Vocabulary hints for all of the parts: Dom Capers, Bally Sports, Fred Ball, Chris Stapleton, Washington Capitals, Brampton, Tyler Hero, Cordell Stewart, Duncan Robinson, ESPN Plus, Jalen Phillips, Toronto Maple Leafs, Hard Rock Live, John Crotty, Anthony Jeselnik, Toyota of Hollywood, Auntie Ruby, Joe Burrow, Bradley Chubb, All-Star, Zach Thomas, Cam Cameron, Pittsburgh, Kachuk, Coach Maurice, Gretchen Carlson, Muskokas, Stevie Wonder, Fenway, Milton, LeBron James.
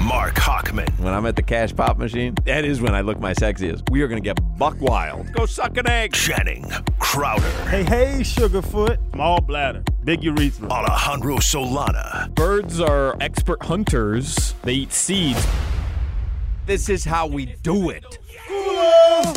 Mark Hockman. When I'm at the cash pop machine, that is when I look my sexiest. We are going to get buck wild. Go suck an egg. Channing Crowder. Hey, hey, Sugarfoot. Small bladder. Big urethra. Alejandro Solana. Birds are expert hunters. They eat seeds. This is how we do it. Yeah.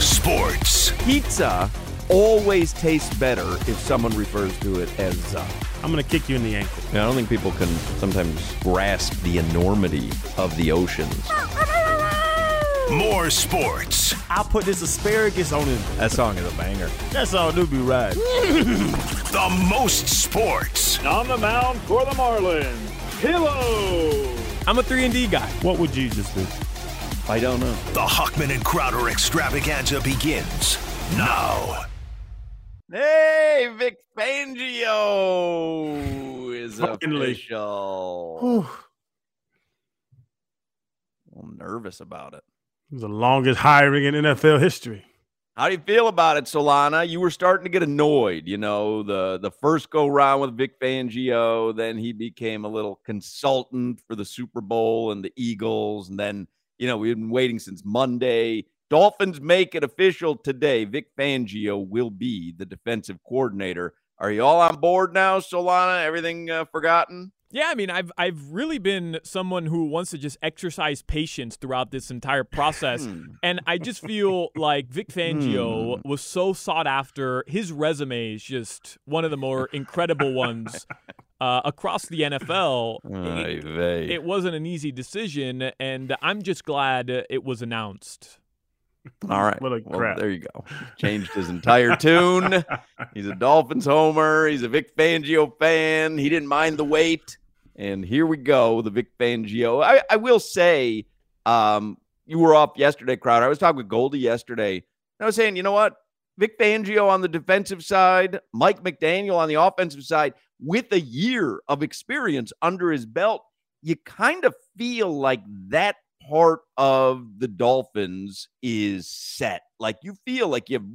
Sports. Pizza always tastes better if someone refers to it as... I'm going to kick you in the ankle. Yeah, I don't think people can sometimes grasp the enormity of the oceans. More sports. I'll put this asparagus on him. That song is a banger. That's all do be right. The most sports. On the mound for the Marlins. Pillow. I'm a 3-and-D guy. What would Jesus do? I don't know. The Hockman and Crowder extravaganza begins now. Hey, Vic Fangio is official. I'm nervous about it. It was the longest hiring in NFL history. How do you feel about it, Solana? You were starting to get annoyed, you know, the first go-round with Vic Fangio. Then he became a little consultant for the Super Bowl and the Eagles. And then, you know, we've been waiting since Monday. Dolphins make it official today. Vic Fangio will be the defensive coordinator. Are you all on board now, Solana? Everything forgotten? Yeah, I mean, I've really been someone who wants to just exercise patience throughout this entire process. And I just feel like Vic Fangio was so sought after. His resume is just one of the more incredible ones across the NFL. It wasn't an easy decision, and I'm just glad it was announced. All right. Well, there you go. Changed his entire tune. He's a Dolphins homer. He's a Vic Fangio fan. He didn't mind the wait. And here we go, the Vic Fangio. I will say, you were up yesterday, Crowder. I was talking with Goldie yesterday. And I was saying, you know what? Vic Fangio on the defensive side, Mike McDaniel on the offensive side, with a year of experience under his belt, you kind of feel like that part of the Dolphins is set. Like, you feel like you have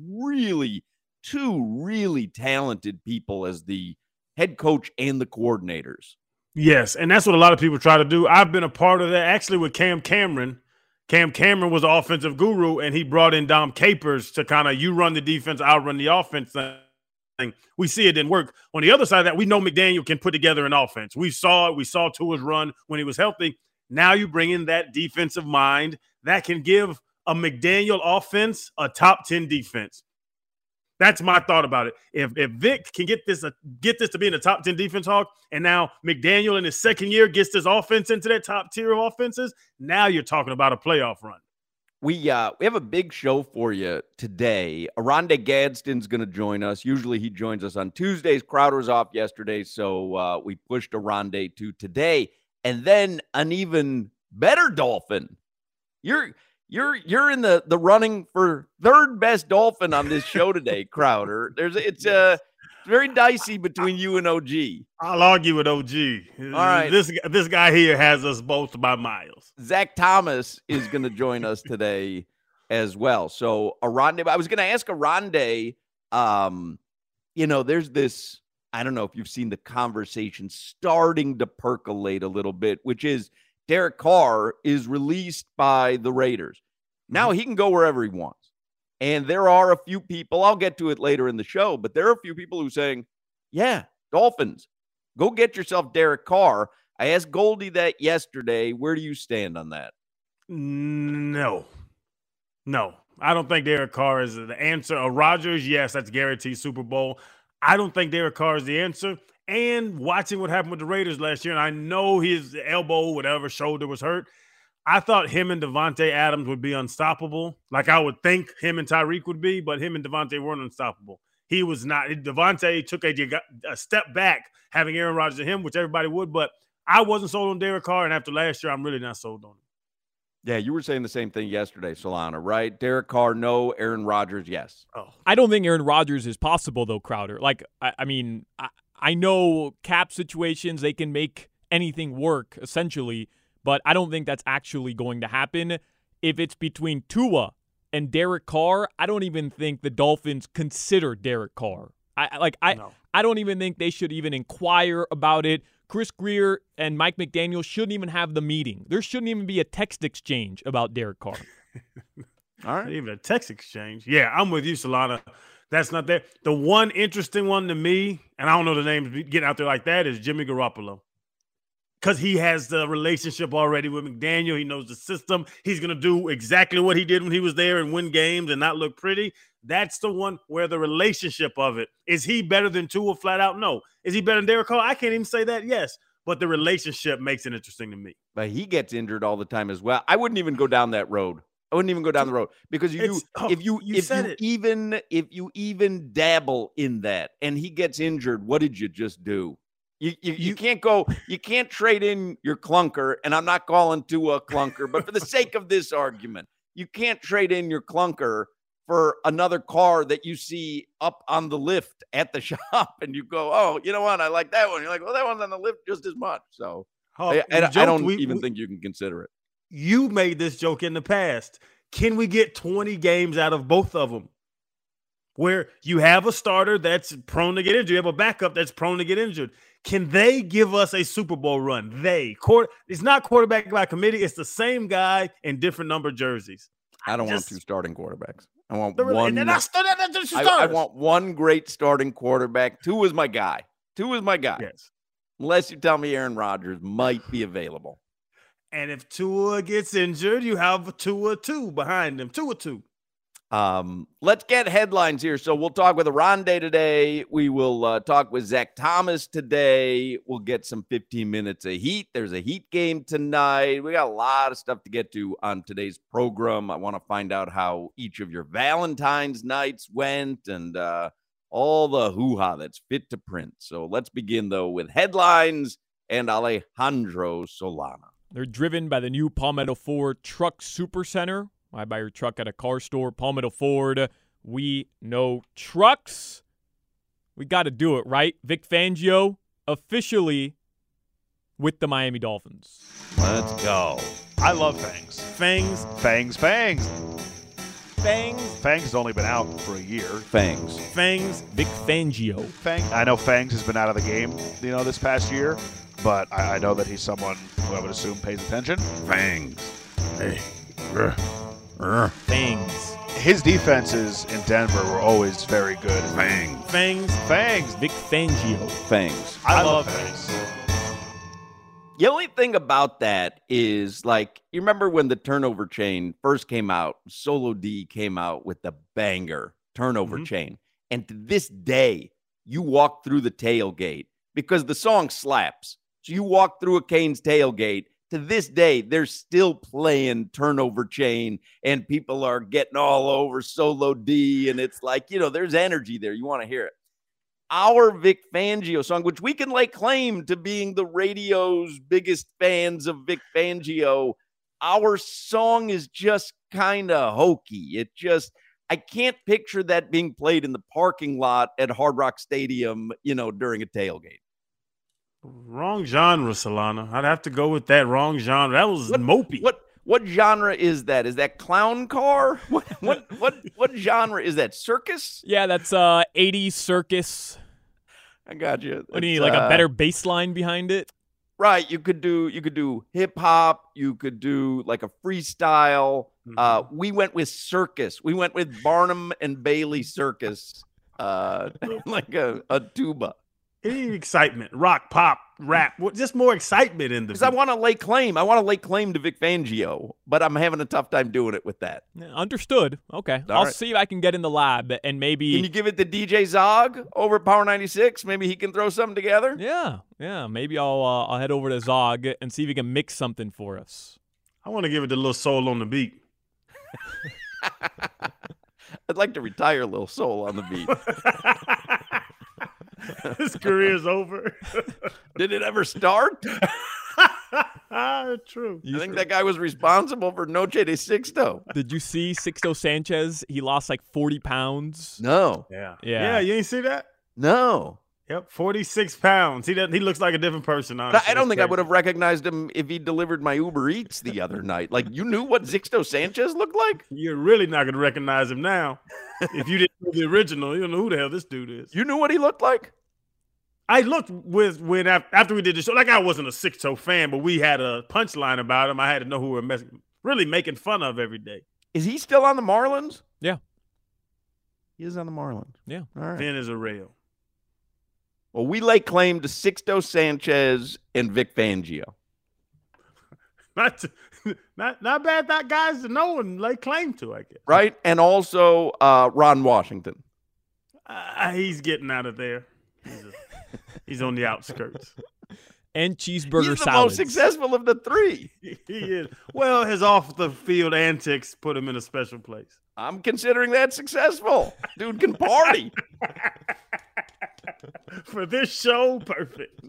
two really talented people as the head coach and the coordinators. Yes, and that's what a lot of people try to do. I've been a part of that actually with Cam Cameron. Cam Cameron was the offensive guru, and he brought in Dom Capers to kind of, you run the defense, I'll run the offense thing. We see it didn't work. On the other side of that, we know McDaniel can put together an offense. We saw it. We saw Tua's run when he was healthy. Now you bring in that defensive mind that can give a McDaniel offense a top 10 defense. That's my thought about it. If Vic can get this to be in the top 10 defense, Hawk, and now McDaniel in his second year gets this offense into that top tier of offenses, now you're talking about a playoff run. We have a big show for you today. Arondé Gadsden's going to join us. Usually he joins us on Tuesdays. Crowder was off yesterday, so we pushed Arondé to today. And then an even better Dolphin. You're in the running for third best Dolphin on this show today, Crowder. It's very dicey between you and OG. I'll argue with OG. All right, this guy here has us both by miles. Zach Thomas is going to join us today as well. So Arondé, I was going to ask Arondé. You know, there's this. I don't know if you've seen the conversation starting to percolate a little bit, which is Derek Carr is released by the Raiders. Now he can go wherever he wants. And there are a few people, I'll get to it later in the show, but there are a few people who are saying, yeah, Dolphins, go get yourself Derek Carr. I asked Goldie that yesterday. Where do you stand on that? No. I don't think Derek Carr is the answer. Rodgers, yes, that's guaranteed Super Bowl. I don't think Derek Carr is the answer. And watching what happened with the Raiders last year, and I know his elbow, whatever, shoulder was hurt. I thought him and Davante Adams would be unstoppable. Like I would think him and Tyreek would be, but him and Davante weren't unstoppable. He was not. Davante took a step back, having Aaron Rodgers and him, which everybody would, but I wasn't sold on Derek Carr, and after last year, I'm really not sold on him. Yeah, you were saying the same thing yesterday, Solana, right? Derek Carr, no. Aaron Rodgers, yes. Oh, I don't think Aaron Rodgers is possible, though, Crowder. Like, I mean, I know cap situations, they can make anything work, essentially, but I don't think that's actually going to happen. If it's between Tua and Derek Carr, I don't even think the Dolphins consider Derek Carr. I don't even think they should even inquire about it. Chris Greer and Mike McDaniel shouldn't even have the meeting. There shouldn't even be a text exchange about Derek Carr. All right. Not even a text exchange. Yeah, I'm with you, Solana. That's not there. The one interesting one to me, and I don't know the names getting out there like that, is Jimmy Garoppolo. Because he has the relationship already with McDaniel. He knows the system. He's going to do exactly what he did when he was there and win games and not look pretty. That's the one where the relationship of it. Is he better than Tua flat out? No. Is he better than Derek Carr? I can't even say that, yes. But the relationship makes it interesting to me. But he gets injured all the time as well. I wouldn't even go down that road. I wouldn't even go down the road because if you even dabble in that and he gets injured, what did you just do? You can't go, you can't trade in your clunker, and I'm not calling Tua a clunker, but for the sake of this argument, you can't trade in your clunker for another car that you see up on the lift at the shop, and you go, oh, you know what, I like that one. You're like, well, that one's on the lift just as much. So I don't think you can consider it. You made this joke in the past. Can we get 20 games out of both of them? Where you have a starter that's prone to get injured. You have a backup that's prone to get injured. Can they give us a Super Bowl run? It's not quarterback by committee. It's the same guy in different number jerseys. I don't want two starting quarterbacks. I want one. I want one great starting quarterback. Two is my guy. Yes. Unless you tell me Aaron Rodgers might be available. And if Tua gets injured, you have two behind him. Two. Let's get headlines here. So we'll talk with Arondé today. We will talk with Zach Thomas today. We'll get some 15 minutes of heat. There's a Heat game tonight. We got a lot of stuff to get to on today's program. I want to find out how each of your Valentine's nights went and all the hoo-ha that's fit to print. So let's begin, though, with headlines and Alejandro Solana. They're driven by the new Palmetto Ford Truck Supercenter. I buy your truck at a car store, Palmetto Ford. We know trucks. We got to do it, right? Vic Fangio officially with the Miami Dolphins. Let's go. I love Fangs. Fangs has only been out for a year. Fangs. Vic Fangio. I know Fangs has been out of the game, you know, this past year, but I know that he's someone who I would assume pays attention. Fangs. Hey. Fangs. His defenses in Denver were always very good. Fangs. Vic Fangio. Fangs. I love Fangs. The only thing about that is, like, you remember when the turnover chain first came out, Solo D came out with the banger turnover chain. And to this day, you walk through the tailgate because the song slaps. So you walk through a Canes tailgate. To this day, they're still playing Turnover Chain, and people are getting all over Solo D, and it's like, you know, there's energy there. You want to hear it. Our Vic Fangio song, which we can lay claim to being the radio's biggest fans of Vic Fangio, our song is just kind of hokey. I can't picture that being played in the parking lot at Hard Rock Stadium, you know, during a tailgate. Wrong genre, Solana. I'd have to go with that wrong genre. That was mopey. What genre is that? Is that clown car? What genre is that? Circus? Yeah, that's 80s circus. I got you. What do you need, like a better bass line behind it? Right. You could do hip hop, you could do like a freestyle. We went with circus. We went with Barnum and Bailey Circus. Like a tuba. He needs excitement, rock, pop, rap, just more excitement in the. Because I want to lay claim. I want to lay claim to Vic Fangio, but I'm having a tough time doing it with that. Yeah, understood. Okay, all I'll right. see if I can get in the lab and maybe. Can you give it to DJ Zog over at Power 96? Maybe he can throw something together. Yeah. Maybe I'll head over to Zog and see if he can mix something for us. I want to give it to Lil Soul on the beat. I'd like to retire Lil Soul on the beat. His career's over. Did it ever start? True. I think that guy was responsible for Noche de Sixto. Did you see Sixto Sanchez? He lost like 40 pounds. No. Yeah. You ain't see that? No. Yep, 46 pounds. He looks like a different person, honestly. I don't think I would have recognized him if he delivered my Uber Eats the other night. Like, you knew what Sixto Sanchez looked like? You're really not going to recognize him now. If you didn't know the original, you don't know who the hell this dude is. You knew what he looked like? I looked when after we did the show. Like, I wasn't a Sixto fan, but we had a punchline about him. I had to know who we were really making fun of every day. Is he still on the Marlins? Yeah. He is on the Marlins. Yeah. All right. Ben is a rail. Well, we lay claim to Sixto Sanchez and Vic Fangio. Not bad that guys to know and lay claim to, I guess. Right, and also Ron Washington. He's getting out of there. He's on the outskirts. And cheeseburger salads. He's the most successful of the three. He is. Well, his off-the-field antics put him in a special place. I'm considering that successful. Dude can party. For this show, perfect.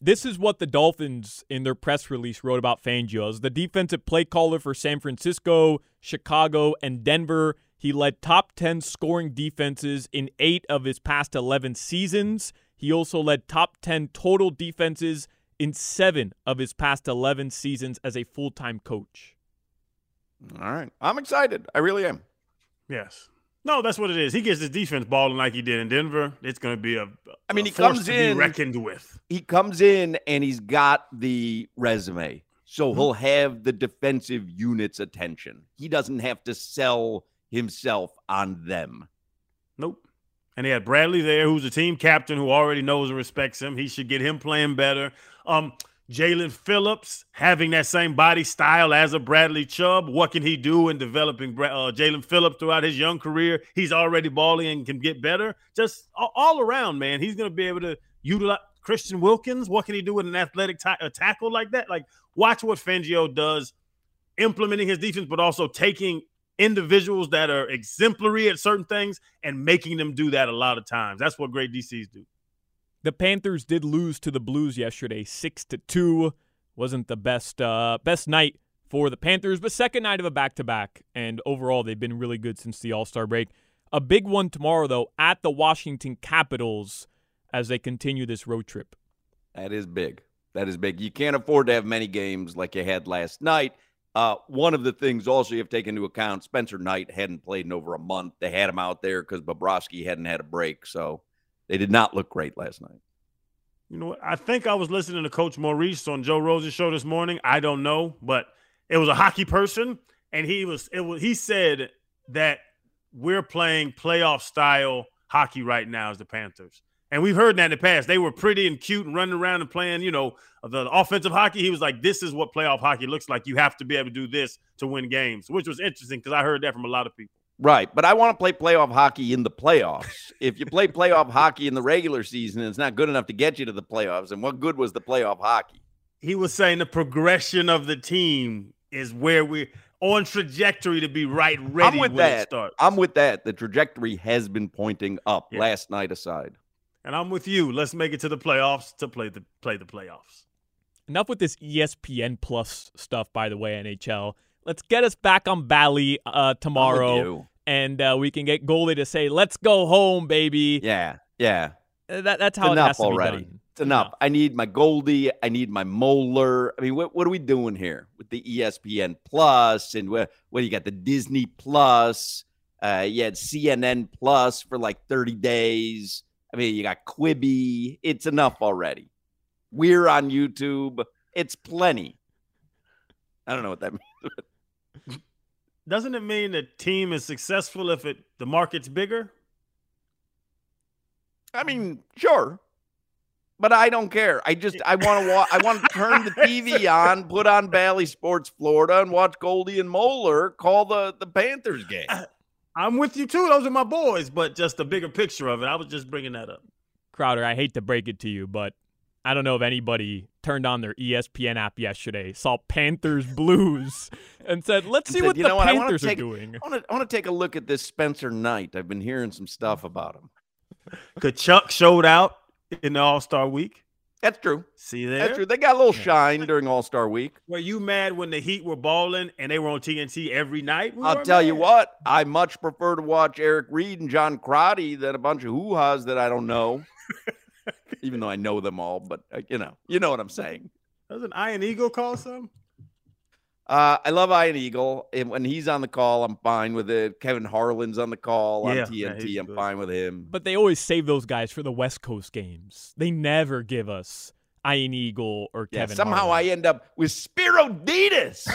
This is what the Dolphins in their press release wrote about Fangio. As the defensive play caller for San Francisco, Chicago, and Denver, he led top 10 scoring defenses in 8 of his past 11 seasons. He also led top 10 total defenses in 7 of his past 11 seasons as a full-time coach. All right. I'm excited. I really am. Yes. No, that's what it is. He gets his defense balling like he did in Denver. It's going to be a force to be reckoned with. He comes in and he's got the resume, so he'll have the defensive unit's attention. He doesn't have to sell himself on them. Nope. And he had Bradley there, who's a team captain who already knows and respects him. He should get him playing better. Jalen Phillips having that same body style as a Bradley Chubb. What can he do in developing Jalen Phillips throughout his young career? He's already balling and can get better. Just all around, man. He's going to be able to utilize Christian Wilkins. What can he do with an athletic tackle like that? Like, watch what Fangio does implementing his defense, but also taking individuals that are exemplary at certain things and making them do that a lot of times. That's what great DCs do. The Panthers did lose to the Blues yesterday, 6-2. Wasn't the best night for the Panthers, but second night of a back-to-back. And overall, they've been really good since the All-Star break. A big one tomorrow, though, at the Washington Capitals as they continue this road trip. That is big. That is big. You can't afford to have many games like you had last night. One of the things also you have to take into account, Spencer Knight hadn't played in over a month. They had him out there because Bobrovsky hadn't had a break, so... They did not look great last night. You know what? I think I was listening to Coach Maurice on Joe Rose's show this morning. I don't know, but it was a hockey person, and he said that we're playing playoff-style hockey right now as the Panthers. And we've heard that in the past. They were pretty and cute and running around and playing, you know, the offensive hockey. He was like, this is what playoff hockey looks like. You have to be able to do this to win games, which was interesting because I heard that from a lot of people. Right, but I want to play playoff hockey in the playoffs. If you play playoff hockey in the regular season and it's not good enough to get you to the playoffs, and what good was the playoff hockey? He was saying the progression of the team is where we're on trajectory to be right ready when that. It starts. I'm with that. The trajectory has been pointing up, last night aside. And I'm with you. Let's make it to the playoffs to play the playoffs. Enough with this ESPN Plus stuff, by the way, NHL. Let's get us back on Bally tomorrow, and we can get Goldie to say, let's go home, baby. Yeah. That's how it has to be done. It's enough. I need my Goldie. I need my Moeller. I mean, what are we doing here with the ESPN Plus? And what you got, the Disney Plus? You had CNN Plus for like 30 days. I mean, you got Quibi. It's enough already. We're on YouTube. It's plenty. I don't know what that means. Doesn't it mean the team is successful if the market's bigger? I mean, sure. But I don't care. I want to turn the TV on, put on Bally Sports Florida, and watch Goldie and Moeller call the Panthers game. I'm with you too. Those are my boys, but just a bigger picture of it. I was just bringing that up. Crowder, I hate to break it to you, but I don't know if anybody turned on their ESPN app yesterday, saw Panthers Blues, and said, "Let's see what the Panthers are doing." I want to take a look at this Spencer Knight. I've been hearing some stuff about him. Kachuk showed out in the All-Star week. That's true. See there? That's true. They got a little shine during All-Star week. Were you mad when the Heat were balling and they were on TNT every night? I'll tell you what. I much prefer to watch Eric Reed and John Crotty than a bunch of hoo-has that I don't know. Even though I know them all, but you know what I'm saying. Doesn't Ian Eagle call some? I love Ian Eagle. And when he's on the call, I'm fine with it. Kevin Harlan's on the call on TNT. I'm fine with him. But they always save those guys for the West Coast games. They never give us Ian Eagle or Kevin somehow Harlan. I end up with Spiro Ditas.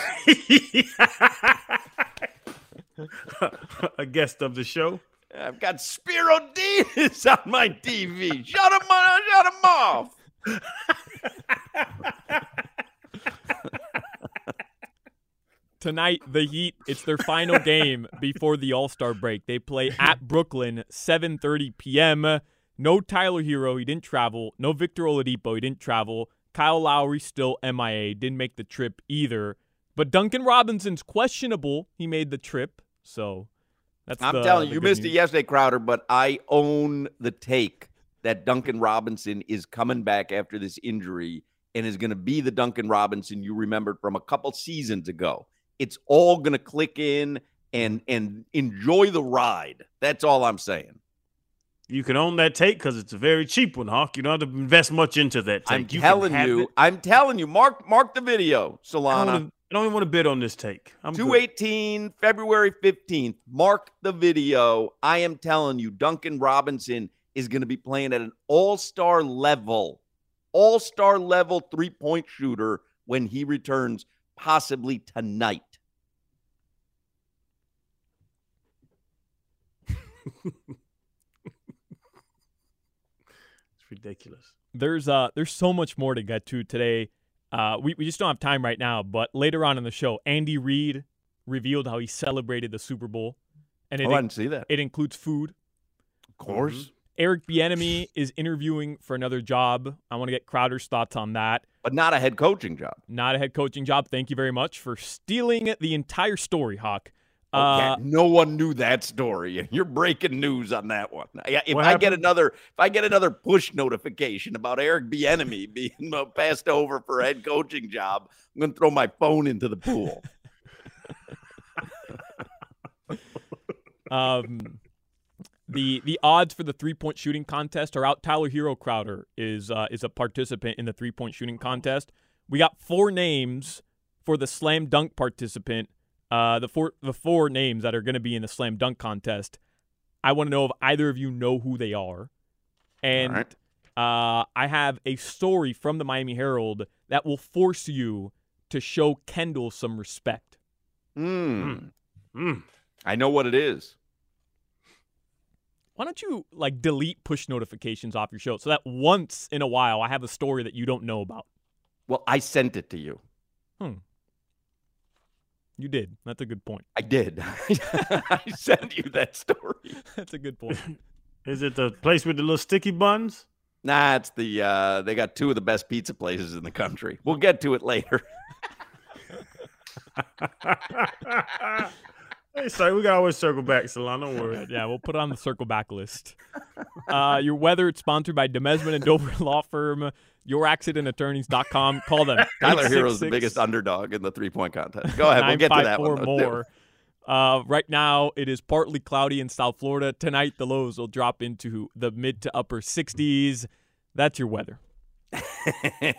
A guest of the show. I've got Spiro Ditas on my TV. Shut him off. Tonight, the Heat, it's their final game before the All-Star break. They play at Brooklyn, 7:30 p.m. No Tyler Hero. He didn't travel. No Victor Oladipo. He didn't travel. Kyle Lowry still MIA. Didn't make the trip either. But Duncan Robinson's questionable. He made the trip, so... I'm telling you, you missed it yesterday, Crowder, but I own the take that Duncan Robinson is coming back after this injury and is going to be the Duncan Robinson you remembered from a couple seasons ago. It's all going to click in and enjoy the ride. That's all I'm saying. You can own that take because it's a very cheap one, Hawk. You don't have to invest much into that take. I'm telling you, mark the video, Solana. I don't even want to bid on this take. I'm 218, good. February 15th. Mark the video. I am telling you, Duncan Robinson is going to be playing at an all-star level three-point shooter when he returns, possibly tonight. It's ridiculous. There's so much more to get to today. We just don't have time right now, but later on in the show, Andy Reid revealed how he celebrated the Super Bowl. And I didn't see that. It includes food. Of course. Mm-hmm. Eric Bieniemy is interviewing for another job. I want to get Crowder's thoughts on that. But not a head coaching job. Not a head coaching job. Thank you very much for stealing the entire story, Hawk. Okay. No one knew that story. You're breaking news on that one. If I get another push notification about Eric Bieniemy being passed over for a head coaching job, I'm going to throw my phone into the pool. The odds for the 3-point shooting contest are out. Tyler Hero, Crowder is a participant in the 3-point shooting contest. We got four names for the slam dunk participant. The four names that are going to be in the slam dunk contest, I want to know if either of you know who they are. And I have a story from the Miami Herald that will force you to show Kendall some respect. I know what it is. Why don't you delete push notifications off your show so that once in a while I have a story that you don't know about? Well, I sent it to you. You did. That's a good point. I did. I sent you that story. That's a good point. Is it the place with the little sticky buns? Nah, it's the they got two of the best pizza places in the country. We'll get to it later. Hey, sorry, we can always circle back, Solana. Don't worry. Yeah, we'll put it on the circle back list. Your weather, it's sponsored by Demesman and Dover Law Firm. YourAccidentAttorneys.com. Call them. Tyler Hero's the biggest underdog in the three-point contest. Go ahead. We'll get to that one. More. Right now, it is partly cloudy in South Florida. Tonight, the lows will drop into the mid to upper 60s. That's your weather.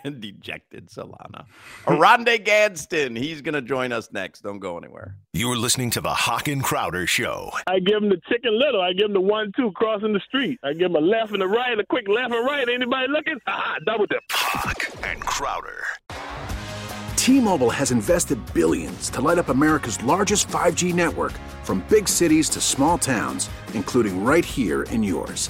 Dejected Solana. Arondé Gadsden, he's going to join us next. Don't go anywhere. You're listening to the Hawk and Crowder Show. I give him the chicken little. I give him the 1-2 crossing the street. I give him a left and a right, a quick left and right. Anybody looking? Double dip. Hawk and Crowder. T-Mobile has invested billions to light up America's largest 5G network, from big cities to small towns, including right here in yours.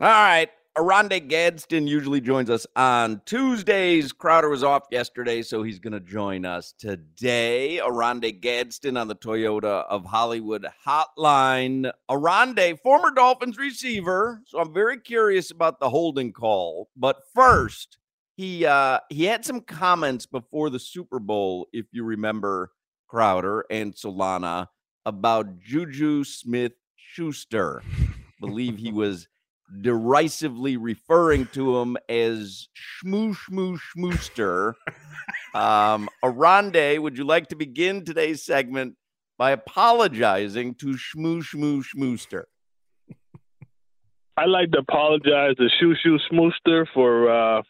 All right, Arondé Gadsden usually joins us on Tuesdays. Crowder was off yesterday, so he's going to join us today. Arondé Gadsden on the Toyota of Hollywood hotline. Arondé, former Dolphins receiver, so I'm very curious about the holding call. But first, he had some comments before the Super Bowl, if you remember, Crowder and Solana, about Juju Smith-Schuster. Believe he was derisively referring to him as Schmoo-Schmoo-Schmooster. Arondé, would you like to begin today's segment by apologizing to Schmoo-Schmoo-Schmooster? I'd like to apologize to Schmoo-Schmoo-Schmooster for,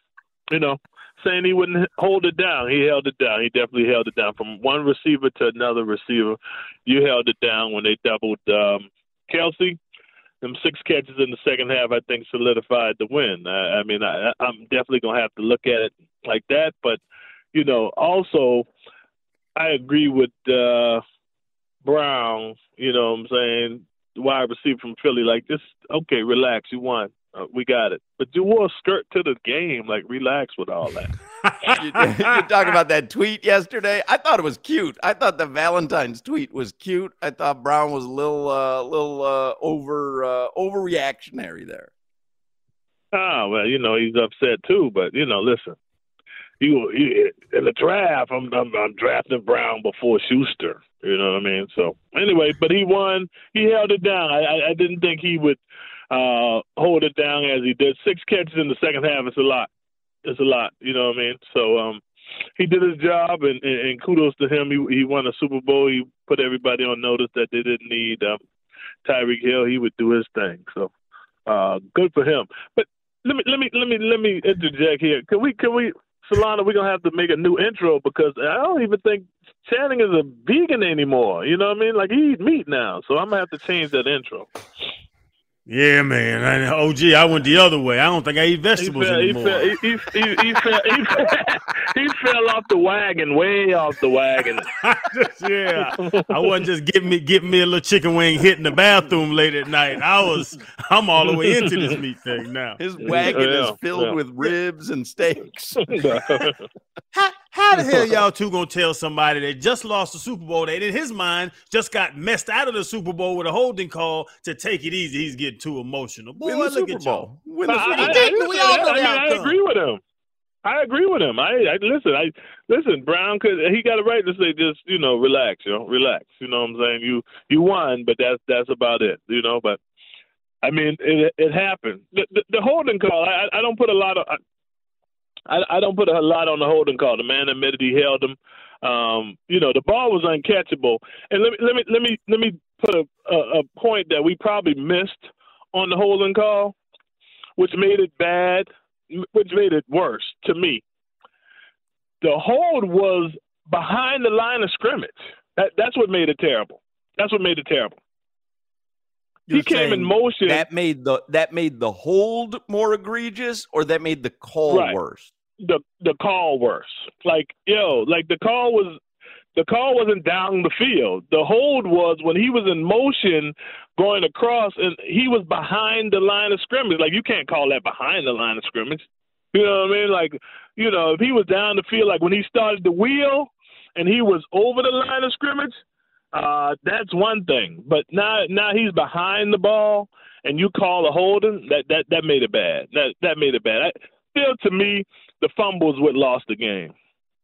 saying he wouldn't hold it down. He held it down. He definitely held it down. From one receiver to another receiver, you held it down when they doubled Kelsey. Them 6 catches in the second half, I think, solidified the win. I'm definitely going to have to look at it like that. But, also, I agree with Brown, you know what I'm saying, wide receiver from Philly. Like, this, okay, relax, you won. We got it. But you wore a skirt to the game. Like, relax with all that. You talking about that tweet yesterday? I thought it was cute. I thought the Valentine's tweet was cute. I thought Brown was a little overreactionary there. Oh, well, he's upset too. But, listen, you in the draft, I'm drafting Brown before Schuster. You know what I mean? So, anyway, but he won. He held it down. I didn't think he would – hold it down as he did. 6 catches in the second half is a lot. It's a lot, you know what I mean? So he did his job, and kudos to him. He won a Super Bowl. He put everybody on notice that they didn't need Tyreek Hill. He would do his thing. So good for him. But let me interject here. Can we, Solana? We're gonna have to make a new intro because I don't even think Channing is a vegan anymore. You know what I mean? Like, he eats meat now. So I'm gonna have to change that intro. Yeah, man. OG, I went the other way. I don't think I eat vegetables anymore. He fell off the wagon, way off the wagon. Yeah. I wasn't just getting me a little chicken wing hit in the bathroom late at night. I'm all the way into this meat thing now. His wagon is filled with ribs and steaks. How the hell y'all two gonna tell somebody that just lost the Super Bowl that in his mind just got messed out of the Super Bowl with a holding call to take it easy? He's getting too emotional. Boy, look at y'all. I agree with him. I agree with him. Listen, Brown, he got a right to say just, relax, relax. You know what I'm saying? You won, but that's about it, But, I mean, it happened. The holding call, I don't put a lot of – I don't put a lot on the holding call. The man admitted he held him. The ball was uncatchable. And let me put a point that we probably missed on the holding call, which made it bad, which made it worse to me. The hold was behind the line of scrimmage. That's what made it terrible. He came in motion. That made the hold more egregious, or that made the call worse? The call worse. Like the call was The call wasn't down the field. The hold was when he was in motion going across, and he was behind the line of scrimmage. Like, you can't call that behind the line of scrimmage. You know what I mean? Like, you know, if he was down the field, like when he started the wheel and he was over the line of scrimmage, that's one thing. But now he's behind the ball, and you call a holding, that made it bad. That made it bad. Still, to me, the fumbles would lost the game.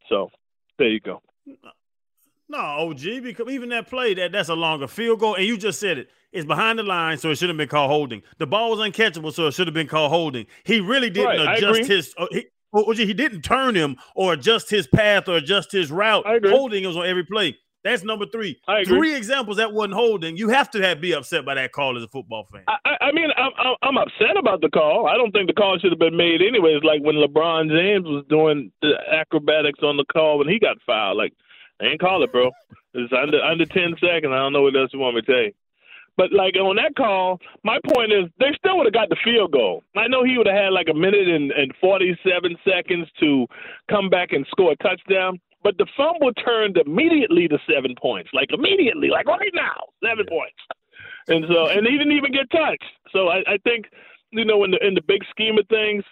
So there you go. No, OG, because even that play, that's a longer field goal, and you just said it. It's behind the line, so it should have been called holding. The ball was uncatchable, so it should have been called holding. He really didn't adjust his he didn't turn him or adjust his path or adjust his route. Holding was on every play. That's number three. Three examples that wasn't holding. You have to be upset by that call as a football fan. I mean, I'm upset about the call. I don't think the call should have been made anyways, like when LeBron James was doing the acrobatics on the call when he got fouled. Like, I ain't call it, bro. It's under 10 seconds. I don't know what else you want me to tell you. But, like, on that call, my point is they still would have got the field goal. I know he would have had, like, a minute and 47 seconds to come back and score a touchdown. But the fumble turned immediately to 7 points, like immediately, like right now, 7 points. And he didn't even get touched. So I think, you know, in the big scheme of things,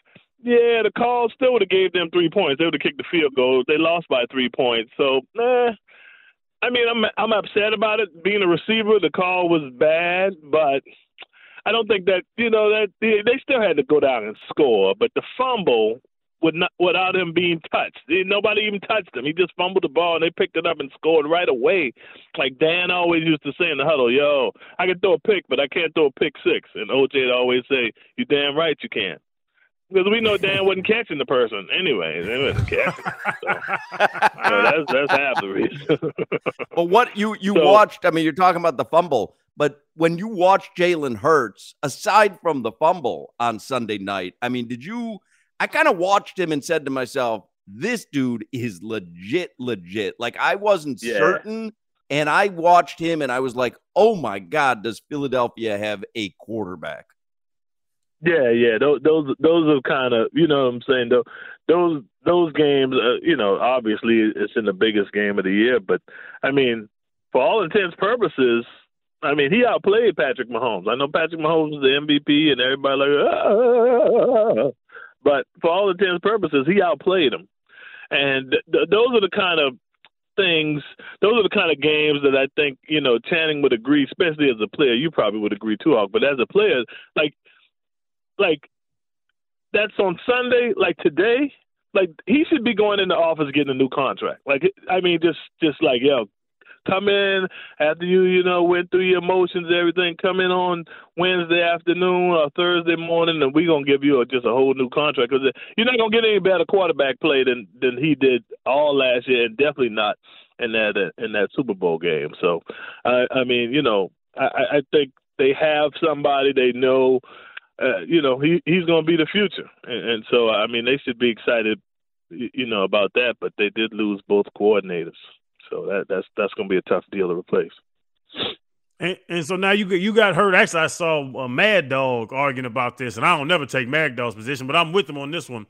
yeah, the call still would have gave them 3 points. They would have kicked the field goal. They lost by 3 points. So, I mean, I'm upset about it. Being a receiver, the call was bad, but I don't think that, you know, that they still had to go down and score. But the fumble, without him being touched. Nobody even touched him. He just fumbled the ball, and they picked it up and scored right away. Like Dan always used to say in the huddle, yo, I can throw a pick, but I can't throw a pick six. And OJ would always say, you damn right you can. Because we know Dan wasn't catching the person anyway. They wasn't catching. So that's half the reason. Well, what you watched, I mean, you're talking about the fumble, but when you watched Jalen Hurts, aside from the fumble on Sunday night, I mean, I kind of watched him and said to myself, this dude is legit. Like, I wasn't certain, and I watched him, and I was like, oh, my God, does Philadelphia have a quarterback? Yeah. Those are kind of, you know what I'm saying, those games, you know, obviously it's in the biggest game of the year. But, I mean, for all intents and purposes, I mean, he outplayed Patrick Mahomes. I know Patrick Mahomes is the MVP, and everybody like, But for all intents and purposes, he outplayed him. And those are the kind of things, those are the kind of games that I think, you know, Channing would agree, especially as a player. You probably would agree too, Hawk. But as a player, like that's on Sunday, like today, like he should be going in the office getting a new contract. Like, I mean, just like, yo, come in after you know, went through your emotions and everything. Come in on Wednesday afternoon or Thursday morning, and we're going to give you just a whole new contract. Because you're not going to get any better quarterback play than he did all last year, and definitely not in that Super Bowl game. So, I mean, you know, I think they have somebody they know, you know, he's going to be the future. And so, I mean, they should be excited, you know, about that. But they did lose both coordinators. So that's going to be a tough deal to replace. And so now you got hurt. Actually, I saw Mad Dog arguing about this, and I don't never take Mad Dog's position, but I'm with him on this one.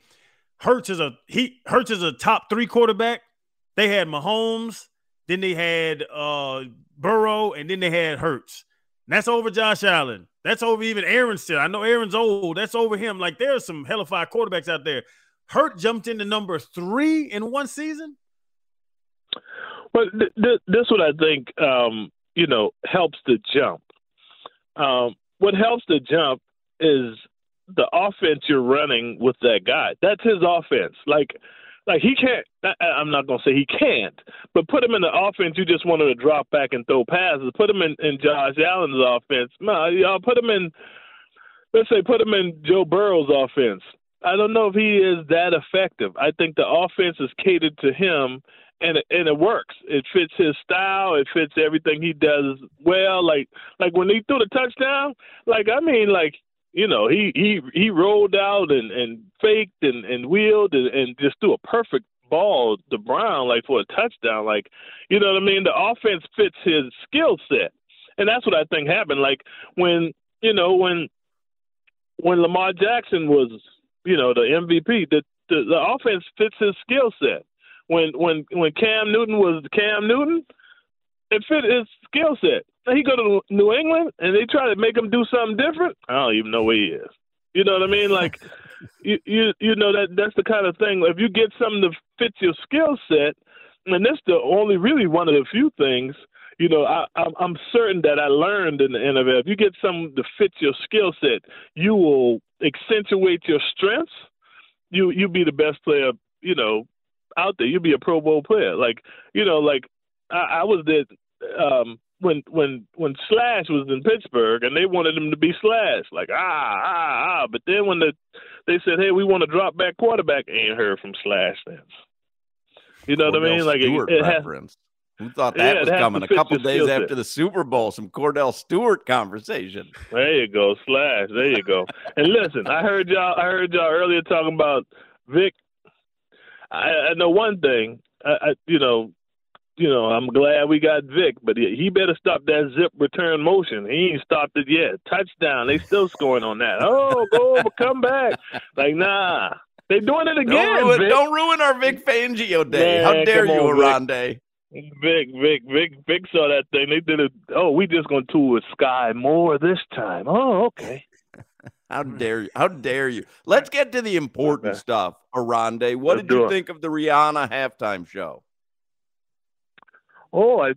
Hurts is a top three quarterback. They had Mahomes, then they had Burrow, and then they had Hurts. And that's over Josh Allen. That's over even Aaron still. I know Aaron's old. That's over him. Like, there are some hellified quarterbacks out there. Hurts jumped into number three in one season. But this what I think, you know, helps the jump. What helps the jump is the offense you're running with that guy. That's his offense. Like he can't – I'm not going to say he can't, but put him in the offense you just wanted to drop back and throw passes. Put him in Josh Allen's offense. No, y'all put him in – let's say put him in Joe Burrow's offense. I don't know if he is that effective. I think the offense is catered to him. And it works. It fits his style. It fits everything he does well. Like when he threw the touchdown, like, I mean, like, you know, he rolled out and faked and wheeled and just threw a perfect ball to Brown, like, for a touchdown. Like, you know what I mean? The offense fits his skill set. And that's what I think happened. Like, when, you know, when Lamar Jackson was, you know, the MVP, the offense fits his skill set. when Cam Newton was Cam Newton, it fit his skill set. He go to New England and they try to make him do something different. I don't even know where he is. You know what I mean? Like you know that's the kind of thing. If you get something that fits your skill set, and that's the only really one of the few things. You know, I'm certain that I learned in the NFL. If you get something that fits your skill set, you will accentuate your strengths. You'll be the best player, you know, out there. You'll be a Pro Bowl player. Like, you know, like I was there when Slash was in Pittsburgh, and they wanted him to be Slash. Like, But then when they said, hey, we want to drop back quarterback, ain't heard from Slash then. You know what I mean? Like it has. Who thought that was coming? A couple days after the Super Bowl, some Cordell Stewart conversation. There you go, Slash. There you go. And listen, I heard y'all earlier talking about Vic. I know one thing. I I'm glad we got Vic, but he better stop that zip return motion. He ain't stopped it yet. Touchdown. They still scoring on that. Oh, go come back. Like nah, they doing it again. Don't ruin our Vic Fangio day. Man, how dare you, Arondé? Vic saw that thing. They did it. Oh, we just going to tour with Sky Moore this time. Oh, okay. How dare you? How dare you? Let's get to the important stuff, Arondé. What did you think of the Rihanna halftime show? Oh, I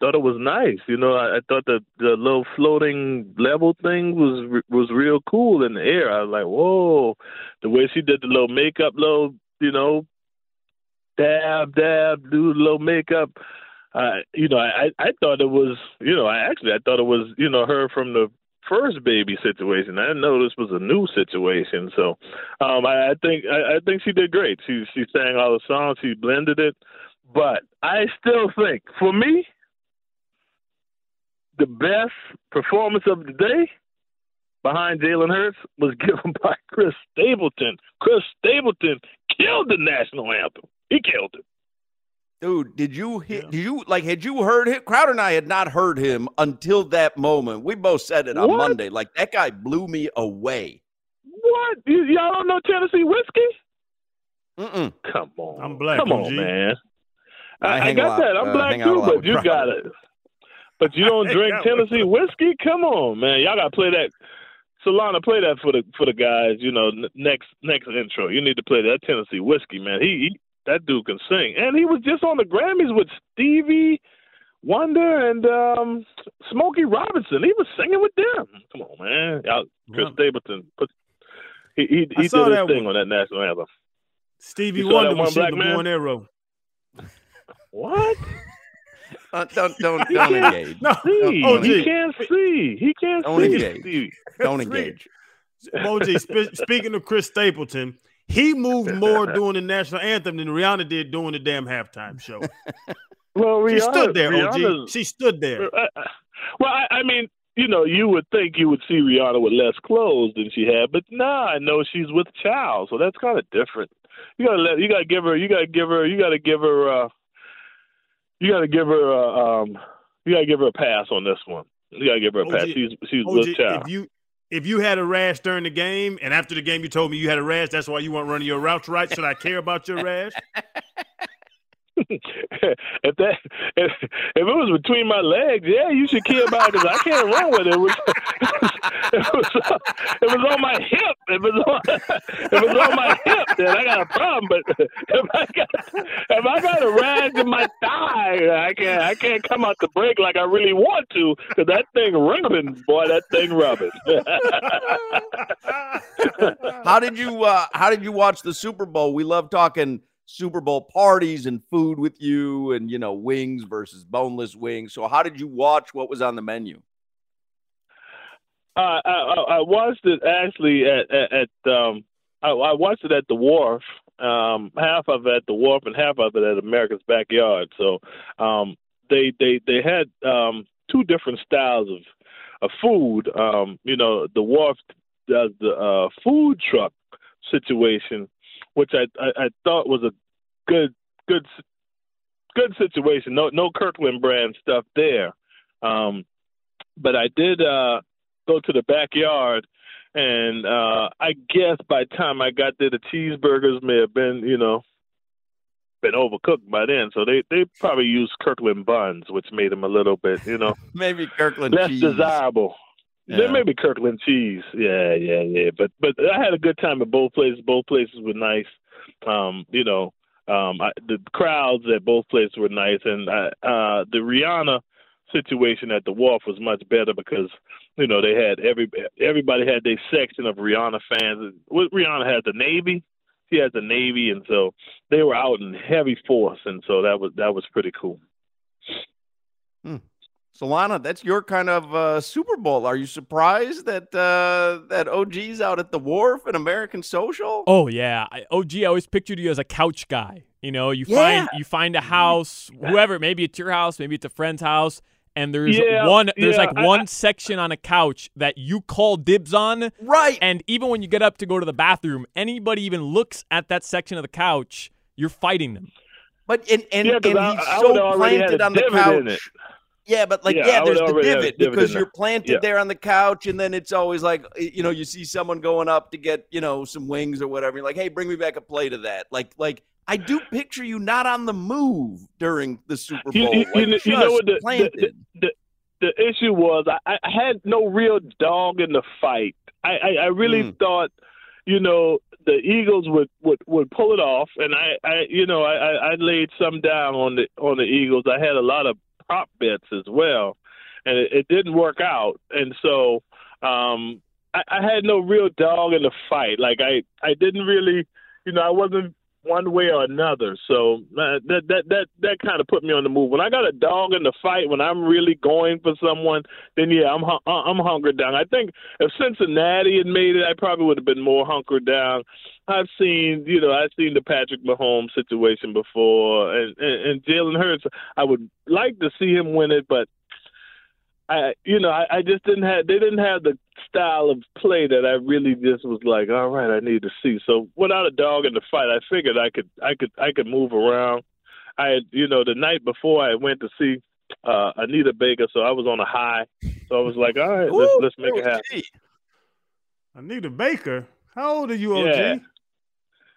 thought it was nice. You know, I thought the little floating level thing was real cool in the air. I was like, whoa. The way she did the little makeup, little, you know, dab, do low makeup. I thought it was, you know, I thought it was, you know, her from the first baby situation. I didn't know this was a new situation. So I think she did great. She sang all the songs. She blended it. But I still think, for me, the best performance of the day behind Jalen Hurts was given by Chris Stapleton. Chris Stapleton killed the national anthem. He killed it. Dude, had you heard him? Crowder and I had not heard him until that moment. We both said it on Monday. Like, that guy blew me away. What? Y'all don't know Tennessee whiskey? Mm-mm. Come on. I'm black. Come on, man. I got that. I'm black too, but you got it. But you don't drink Tennessee whiskey? Come on, man. Y'all got to play that. Solana, play that for the guys, you know, next intro. You need to play that Tennessee whiskey, man. He that dude can sing. And he was just on the Grammys with Stevie Wonder and Smokey Robinson. He was singing with them. Come on, man. Chris Stapleton. He did his thing on that national anthem. Stevie Wonder was the Born Arrow. What? Don't engage. No, he can't see. He can't see. Don't engage. OG, speaking of Chris Stapleton, he moved more during the national anthem than Rihanna did during the damn halftime show. Well, she stood there, OG. She stood there. Well, I mean, you know, you would think you would see Rihanna with less clothes than she had, but nah, I know she's with child, so that's kind of different. You gotta give her a pass on this one. You gotta give her a pass. She's a little child. If you had a rash during the game, and after the game you told me you had a rash, that's why you weren't running your routes right. Should I care about your rash? If it was between my legs, yeah, you should care about it because I can't run with it. It was on my hip. If it was on my hip, then I got a problem. But if I got a rash in my thigh, I can't come out the break like I really want to because that thing rubbing, boy, that thing rubbing. How did you watch the Super Bowl? We love talking Super Bowl parties and food with you and, you know, wings versus boneless wings. So how did you watch what was on the menu? I watched it actually I watched it at The Wharf, half of it at The Wharf and half of it at America's Backyard. So they had two different styles of food. You know, The Wharf does the food truck situation, which I thought was a good situation. No Kirkland brand stuff there, but I did go to the backyard, and I guess by the time I got there, the cheeseburgers may have been, you know, been overcooked by then, so they probably used Kirkland buns, which made them a little bit, you know, maybe Kirkland less cheese. Desirable. Yeah. There may be Kirkland cheese. Yeah. But I had a good time at both places. Both places were nice. The crowds at both places were nice, and the Rihanna situation at the Wharf was much better because, you know, they had everybody had their section of Rihanna fans. Rihanna had the Navy. She had the Navy, and so they were out in heavy force, and so that was pretty cool. Solana, that's your kind of Super Bowl. Are you surprised that OG's out at the Wharf and American Social? Oh yeah, OG. I always pictured you as a couch guy. You know, you find a house, whoever. Maybe it's your house, maybe it's a friend's house, and there's one section on a couch that you call dibs on. Right. And even when you get up to go to the bathroom, anybody even looks at that section of the couch, you're fighting them. But he's so planted on the couch. Yeah, but there's the divot because you're planted there on the couch, and then it's always like, you know, you see someone going up to get, you know, some wings or whatever. You're like, hey, bring me back a plate of that. Like I do picture you not on the move during the Super Bowl. You know what the issue was? I had no real dog in the fight. I really thought, you know, the Eagles would pull it off, and I laid some down on the Eagles. I had a lot of prop bets as well, and it didn't work out, and so I had no real dog in the fight. Like I didn't really, you know, I wasn't one way or another, so that kind of put me on the move. When I got a dog in the fight, when I'm really going for someone, then yeah, I'm hunkered down. I think if Cincinnati had made it, I probably would have been more hunkered down. I've seen the Patrick Mahomes situation before, and Jalen Hurts. I would like to see him win it, but I just didn't have the style of play that I really just was like, all right, I need to see. So without a dog in the fight, I figured I could move around. The night before I went to see Anita Baker, so I was on a high. So I was like, all right, let's make it happen. Anita Baker, how old are you, OG?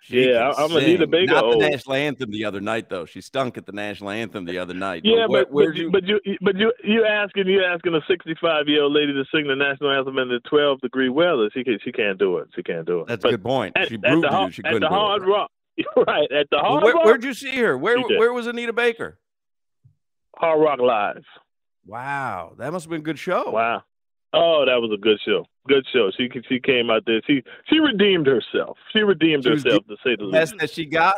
Yeah. I'm Anita Baker. Not the national anthem the other night, though. She stunk at the national anthem the other night. Yeah, but you're asking a 65-year-old lady to sing the national anthem in the 12-degree weather. She can't do it. That's a good point. She proved you. She couldn't do it. At the Hard Rock. Where'd you see her? Where was Anita Baker? Hard Rock Live. Wow, that must have been a good show. Wow. Oh, that was a good show. Good show. She came out there. She redeemed herself. To say the least. Best that she got.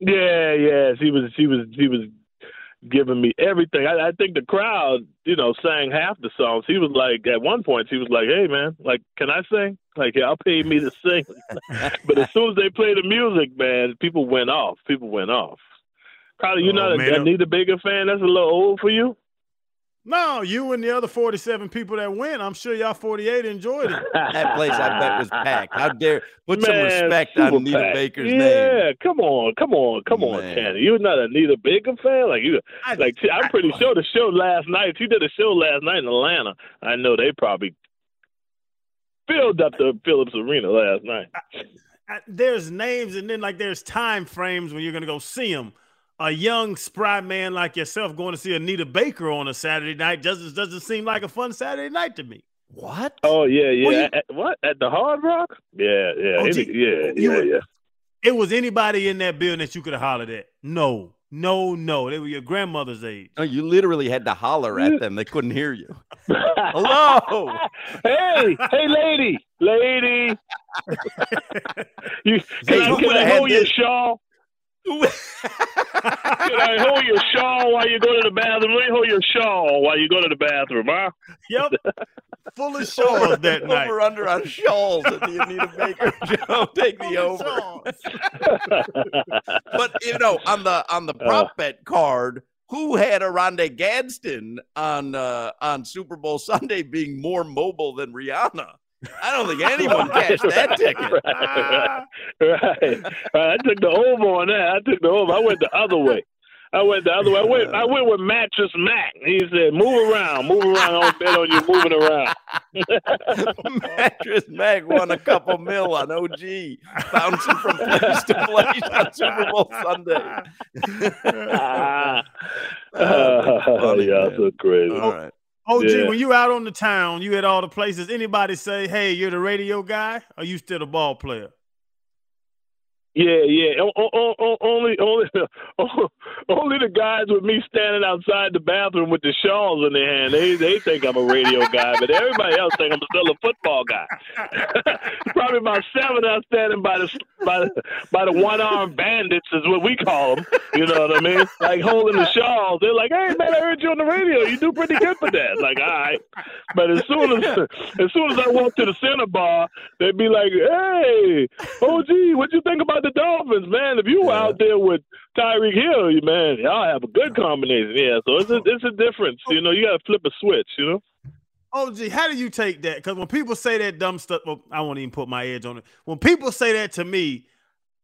Yeah. She was giving me everything. I think the crowd, you know, sang half the songs. She was like, at one point, she was like, "Hey, man, like, can I sing? Like, y'all paid me to sing." But as soon as they played the music, man, people went off. Probably you're not a Anita Baker fan. That's a little old for you. No, you and the other 47 people that went, I'm sure y'all 48 enjoyed it. That place, I bet, was packed. How dare some respect on Anita Baker's name? Yeah, come on, Tanner. You're not an Anita Baker fan, I'm pretty sure the show last night. She did a show last night in Atlanta. I know they probably filled up the Phillips Arena last night. There's names, and then there's time frames when you're gonna go see them. A young, spry man like yourself going to see Anita Baker on a Saturday night doesn't seem like a fun Saturday night to me. What? Oh, yeah. What? At the Hard Rock? Yeah. Oh, yeah. It was anybody in that building that you could have hollered at? No. They were your grandmother's age. Oh, you literally had to holler at them. They couldn't hear you. Hello. Hey, lady. Can I hold your shawl? Can I hold your shawl while you go to the bathroom? Let me hold your shawl while you go to the bathroom, huh? Yep. Full of shawls that night. Over under on shawls at the Anita Baker show. Take me over. But, you know, on the prop bet card, who had Arondé Gadsden on Super Bowl Sunday being more mobile than Rihanna? I don't think anyone cashed that ticket. Right. I took the over on that. I went the other way. I went the other way. I went with Mattress Mac. He said, move around. I don't bet on you moving around. Mattress Mac won a couple mil on OG. Bouncing from place to place on Super Bowl Sunday. Yeah, that's so crazy. All right. OG, when you out on the town, you at all the places, anybody say, hey, you're the radio guy, or you still the ball player? Yeah. Only the guys with me standing outside the bathroom with the shawls in their hand. They think I'm a radio guy, but everybody else think I'm still a football guy. Probably about seven out standing by the one-armed bandits is what we call them. You know what I mean? Like holding the shawls. They're like, hey man, I heard you on the radio. You do pretty good for that. Like, all right. But as soon as I walk to the center bar, they'd be like, hey, OG, what you think about the Dolphins, man? If you were out there with Tyreek Hill, man, y'all have a good combination. Yeah, so it's a difference. You know, you got to flip a switch, you know? OG, how do you take that? Because when people say that dumb stuff, well, I won't even put my edge on it. When people say that to me,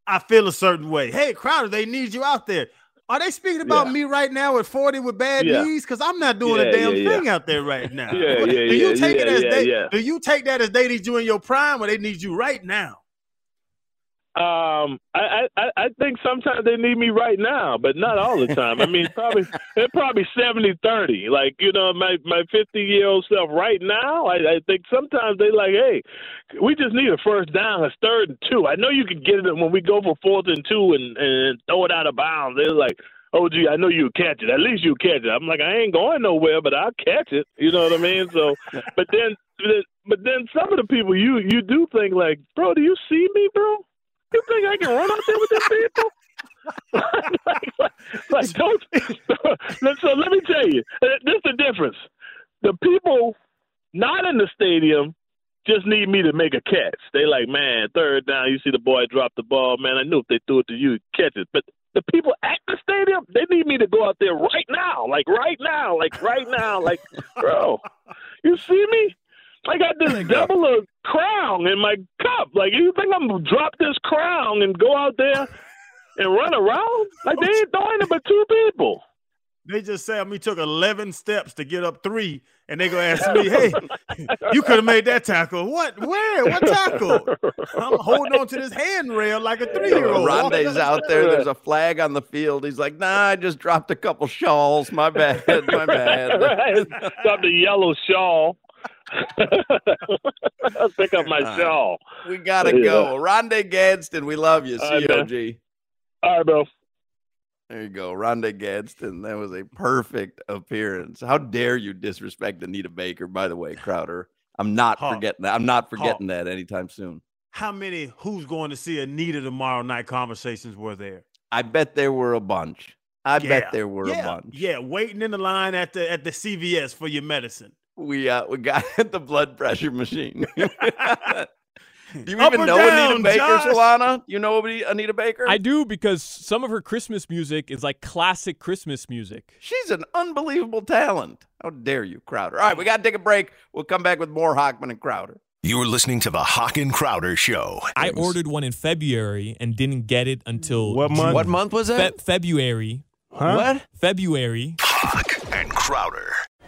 I feel a certain way. Hey, Crowder, they need you out there. Are they speaking about me right now at 40 with bad knees? Because I'm not doing a damn thing out there right now. Do you take that as they need you in your prime, or they need you right now? I think sometimes they need me right now, but not all the time. I mean, they're probably 70-30. Like, you know, my 50-year-old self right now, I think sometimes they like, hey, we just need a first down, a 3rd and 2. I know you can get it when we go for 4th and 2 and throw it out of bounds. They're like, oh, gee, I know you'll catch it. At least you'll catch it. I'm like, I ain't going nowhere, but I'll catch it. You know what I mean? So, but then some of the people you do think like, bro, do you see me, bro? You think I can run out there with these people? like don't. So let me tell you, this is the difference. The people not in the stadium just need me to make a catch. They like, man, 3rd down, you see the boy drop the ball. Man, I knew if they threw it to you, catch it. But the people at the stadium, they need me to go out there right now. Like, bro, you see me? I got this double of crown in my cup. Like, you think I'm going to drop this crown and go out there and run around? Like, they ain't throwing it but 2 people. They just said we took 11 steps to get up 3, and they going to ask me, hey, you could have made that tackle. What? Where? What tackle? I'm holding on to this handrail like a 3-year-old. Rondé's out there. There's a flag on the field. He's like, nah, I just dropped a couple shawls. My bad. Right. Dropped a yellow shawl. I'll pick up my shawl. We gotta go. Arondé Gadsden, we love you. COG. All right, bro. There you go. Arondé Gadsden. That was a perfect appearance. How dare you disrespect Anita Baker, by the way, Crowder. I'm not forgetting that. I'm not forgetting that anytime soon. How many who's going to see Anita tomorrow night conversations were there? I bet there were a bunch. I bet there were a bunch. Yeah, waiting in the line at the CVS for your medicine. We got at the blood pressure machine. Do you even know Anita Baker, Solana? You know Anita Baker? I do, because some of her Christmas music is like classic Christmas music. She's an unbelievable talent. How dare you, Crowder. All right, we got to take a break. We'll come back with more Hockman and Crowder. You're listening to the Hock and Crowder Show. I ordered one in February and didn't get it until what month? June. What month was that? February. Huh? What? February. Hock and Crowder.